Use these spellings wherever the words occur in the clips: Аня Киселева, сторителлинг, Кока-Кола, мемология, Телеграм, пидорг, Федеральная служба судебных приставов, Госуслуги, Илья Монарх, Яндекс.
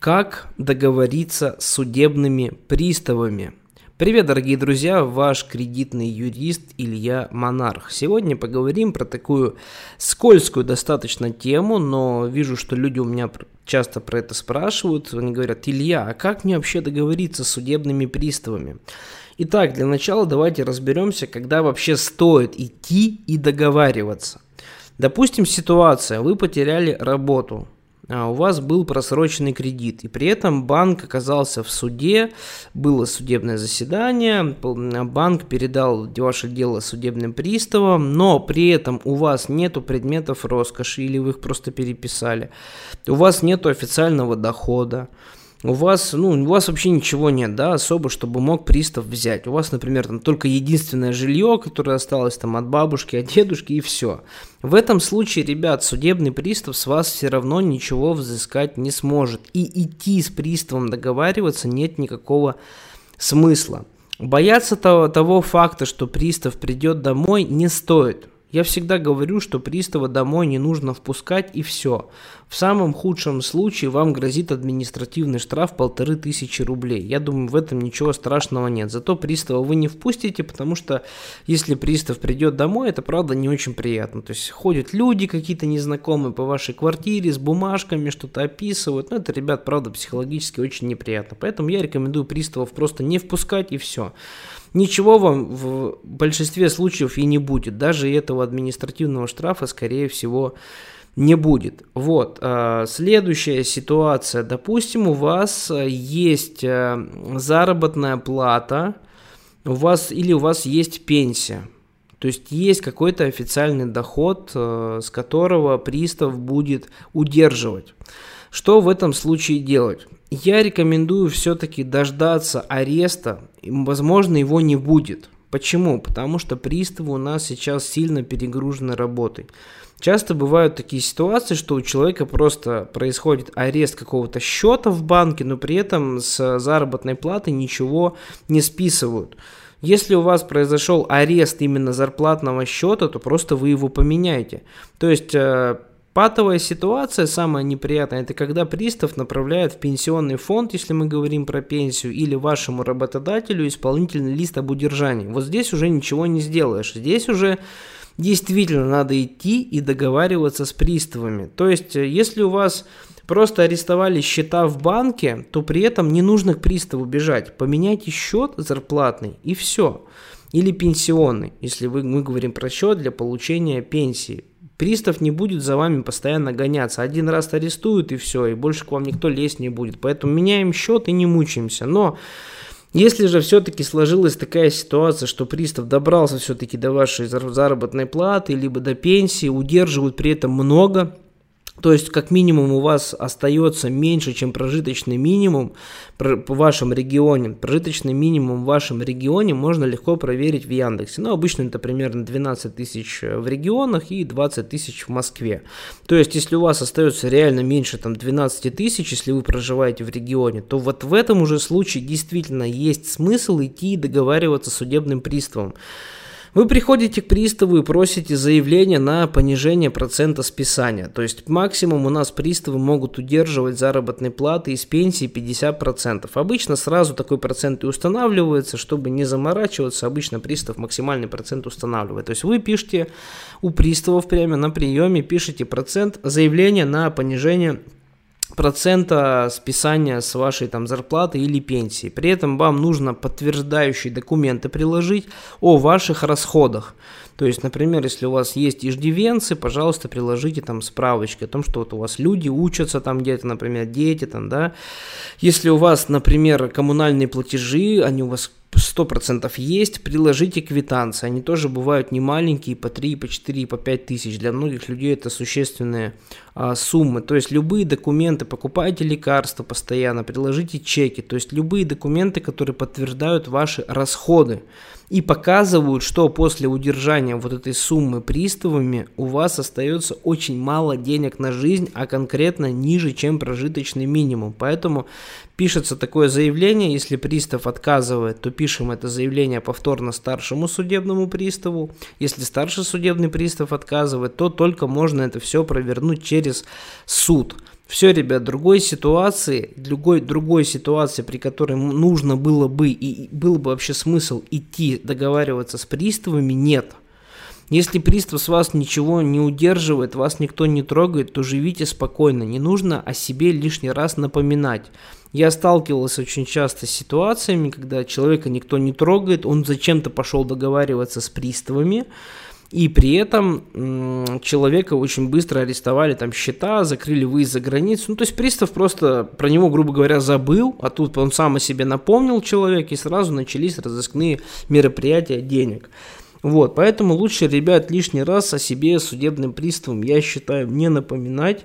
Как договориться с судебными приставами? Привет, дорогие друзья, ваш кредитный юрист Илья Монарх. Сегодня поговорим про такую скользкую достаточно тему, но вижу, что люди у меня часто про это спрашивают. Они говорят: Илья, а как мне вообще договориться с судебными приставами? Итак, для начала давайте разберемся, когда вообще стоит идти и договариваться. Допустим, ситуация: вы потеряли работу. У вас был просроченный кредит, и при этом банк оказался в суде, было судебное заседание, банк передал ваше дело судебным приставам, но при этом у вас нету предметов роскоши, или вы их просто переписали, у вас нету официального дохода, у вас вообще ничего нет, да, особо, чтобы мог пристав взять. У вас, например, там только единственное жилье, которое осталось там от бабушки, от дедушки, и все. В этом случае, ребят, судебный пристав с вас все равно ничего взыскать не сможет. И идти с приставом договариваться нет никакого смысла. Бояться того факта, что пристав придет домой, не стоит. Я всегда говорю, что пристава домой не нужно впускать, и все. В самом худшем случае вам грозит административный штраф 1500 рублей. Я думаю, в этом ничего страшного нет. Зато пристава вы не впустите, потому что если пристав придет домой, это правда не очень приятно. То есть ходят люди какие-то незнакомые по вашей квартире с бумажками, что-то описывают. Но это, ребят, правда психологически очень неприятно. Поэтому я рекомендую приставов просто не впускать, и все. Ничего вам в большинстве случаев и не будет. Даже этого административного штрафа, скорее всего, не будет. Вот, следующая ситуация. Допустим, у вас есть заработная плата, у вас есть пенсия. То есть есть какой-то официальный доход, с которого пристав будет удерживать. Что в этом случае делать? Я рекомендую все-таки дождаться ареста, возможно, его не будет. Почему? Потому что приставы у нас сейчас сильно перегружены работой. Часто бывают такие ситуации, что у человека просто происходит арест какого-то счета в банке, но при этом с заработной платы ничего не списывают. Если у вас произошел арест именно зарплатного счета, то просто вы его поменяете. То есть... патовая ситуация, самая неприятная, это когда пристав направляет в пенсионный фонд, если мы говорим про пенсию, или вашему работодателю исполнительный лист об удержании. Вот здесь уже ничего не сделаешь, здесь уже действительно надо идти и договариваться с приставами. То есть, если у вас просто арестовали счета в банке, то при этом не нужно к приставу бежать, поменяйте счет зарплатный и все, или пенсионный, если мы говорим про счет для получения пенсии. Пристав не будет за вами постоянно гоняться. Один раз арестуют, и все, и больше к вам никто лезть не будет. Поэтому меняем счет и не мучаемся. Но если же все-таки сложилась такая ситуация, что пристав добрался все-таки до вашей заработной платы, либо до пенсии, удерживают при этом много, то есть как минимум у вас остается меньше, чем прожиточный минимум в вашем регионе. Прожиточный минимум в вашем регионе можно легко проверить в Яндексе. Но обычно это примерно 12 тысяч в регионах и 20 тысяч в Москве. То есть если у вас остается реально меньше там, 12 тысяч, если вы проживаете в регионе, то вот в этом уже случае действительно есть смысл идти и договариваться с судебным приставом. Вы приходите к приставу и просите заявление на понижение процента списания. То есть максимум у нас приставы могут удерживать заработной платы из пенсии 50%. Обычно сразу такой процент и устанавливается, чтобы не заморачиваться. Обычно пристав максимальный процент устанавливает. То есть вы пишете у приставов прямо на приеме, пишите процент заявления на понижение процента списания с вашей там зарплаты или пенсии. При этом вам нужно подтверждающие документы приложить о ваших расходах. То есть, например, если у вас есть иждивенцы, пожалуйста, приложите там справочки о том, что вот у вас люди учатся там где-то, например, дети там, да. Если у вас, например, коммунальные платежи, они у вас 100% есть, приложите квитанции. Они тоже бывают не маленькие, по 3, по 4, по 5 тысяч. Для многих людей это существенные суммы. То есть любые документы, покупайте лекарства постоянно, приложите чеки. То есть любые документы, которые подтверждают ваши расходы и показывают, что после удержания вот этой суммы приставами у вас остается очень мало денег на жизнь, а конкретно ниже, чем прожиточный минимум. Поэтому пишется такое заявление, если пристав отказывает, то пишем это заявление повторно старшему судебному приставу. Если старший судебный пристав отказывает, то только можно это все провернуть через суд. Все, ребят, другой ситуации, при которой нужно было бы и был бы вообще смысл идти договариваться с приставами, нет. Если пристав с вас ничего не удерживает, вас никто не трогает, то живите спокойно, не нужно о себе лишний раз напоминать. Я сталкивался очень часто с ситуациями, когда человека никто не трогает, он зачем-то пошел договариваться с приставами, и при этом человека очень быстро арестовали, там счета, закрыли выезд за границу. Ну, то есть пристав просто про него, грубо говоря, забыл, а тут он сам о себе напомнил человек, и сразу начались разыскные мероприятия денег. Вот, поэтому лучше, ребят, лишний раз о себе судебным приставом, я считаю, не напоминать.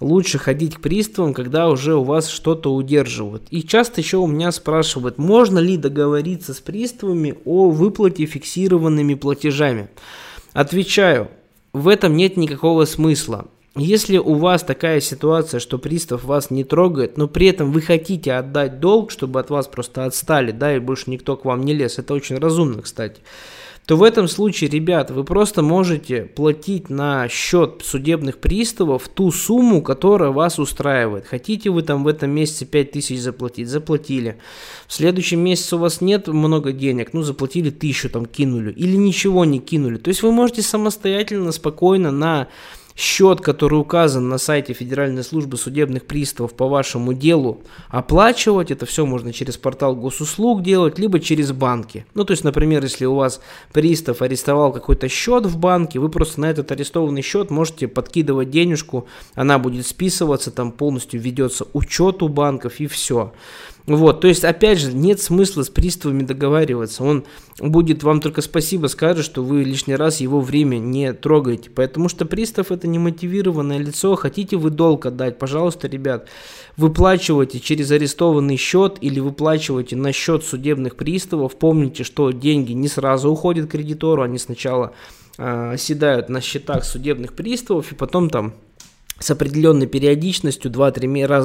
Лучше ходить к приставам, когда уже у вас что-то удерживают. И часто еще у меня спрашивают, можно ли договориться с приставами о выплате фиксированными платежами. Отвечаю, в этом нет никакого смысла. Если у вас такая ситуация, что пристав вас не трогает, но при этом вы хотите отдать долг, чтобы от вас просто отстали, да, и больше никто к вам не лез, это очень разумно, кстати, то в этом случае, ребят, вы просто можете платить на счет судебных приставов ту сумму, которая вас устраивает. Хотите вы там в этом месяце 5000 заплатить, заплатили. В следующем месяце у вас нет много денег, ну заплатили 1000, там кинули, или ничего не кинули. То есть вы можете самостоятельно, спокойно на счет, который указан на сайте Федеральной службы судебных приставов по вашему делу, оплачивать. Это все можно через портал Госуслуг делать, либо через банки. Ну, то есть, например, если у вас пристав арестовал какой-то счет в банке, вы просто на этот арестованный счет можете подкидывать денежку, она будет списываться, там полностью ведется учет у банков и все. Вот, то есть, опять же, нет смысла с приставами договариваться. Он будет вам только спасибо скажет, что вы лишний раз его время не трогаете. Потому что пристав — это немотивированное лицо. Хотите вы долг отдать, пожалуйста, ребят, выплачивайте через арестованный счет или выплачивайте на счет судебных приставов. Помните, что деньги не сразу уходят к кредитору, они сначала оседают на счетах судебных приставов и потом там с определенной периодичностью, раз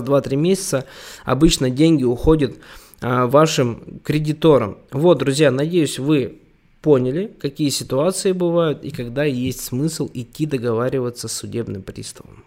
в 2-3 месяца, обычно деньги уходят вашим кредиторам. Вот, друзья, надеюсь, вы поняли, какие ситуации бывают и когда есть смысл идти договариваться с судебным приставом.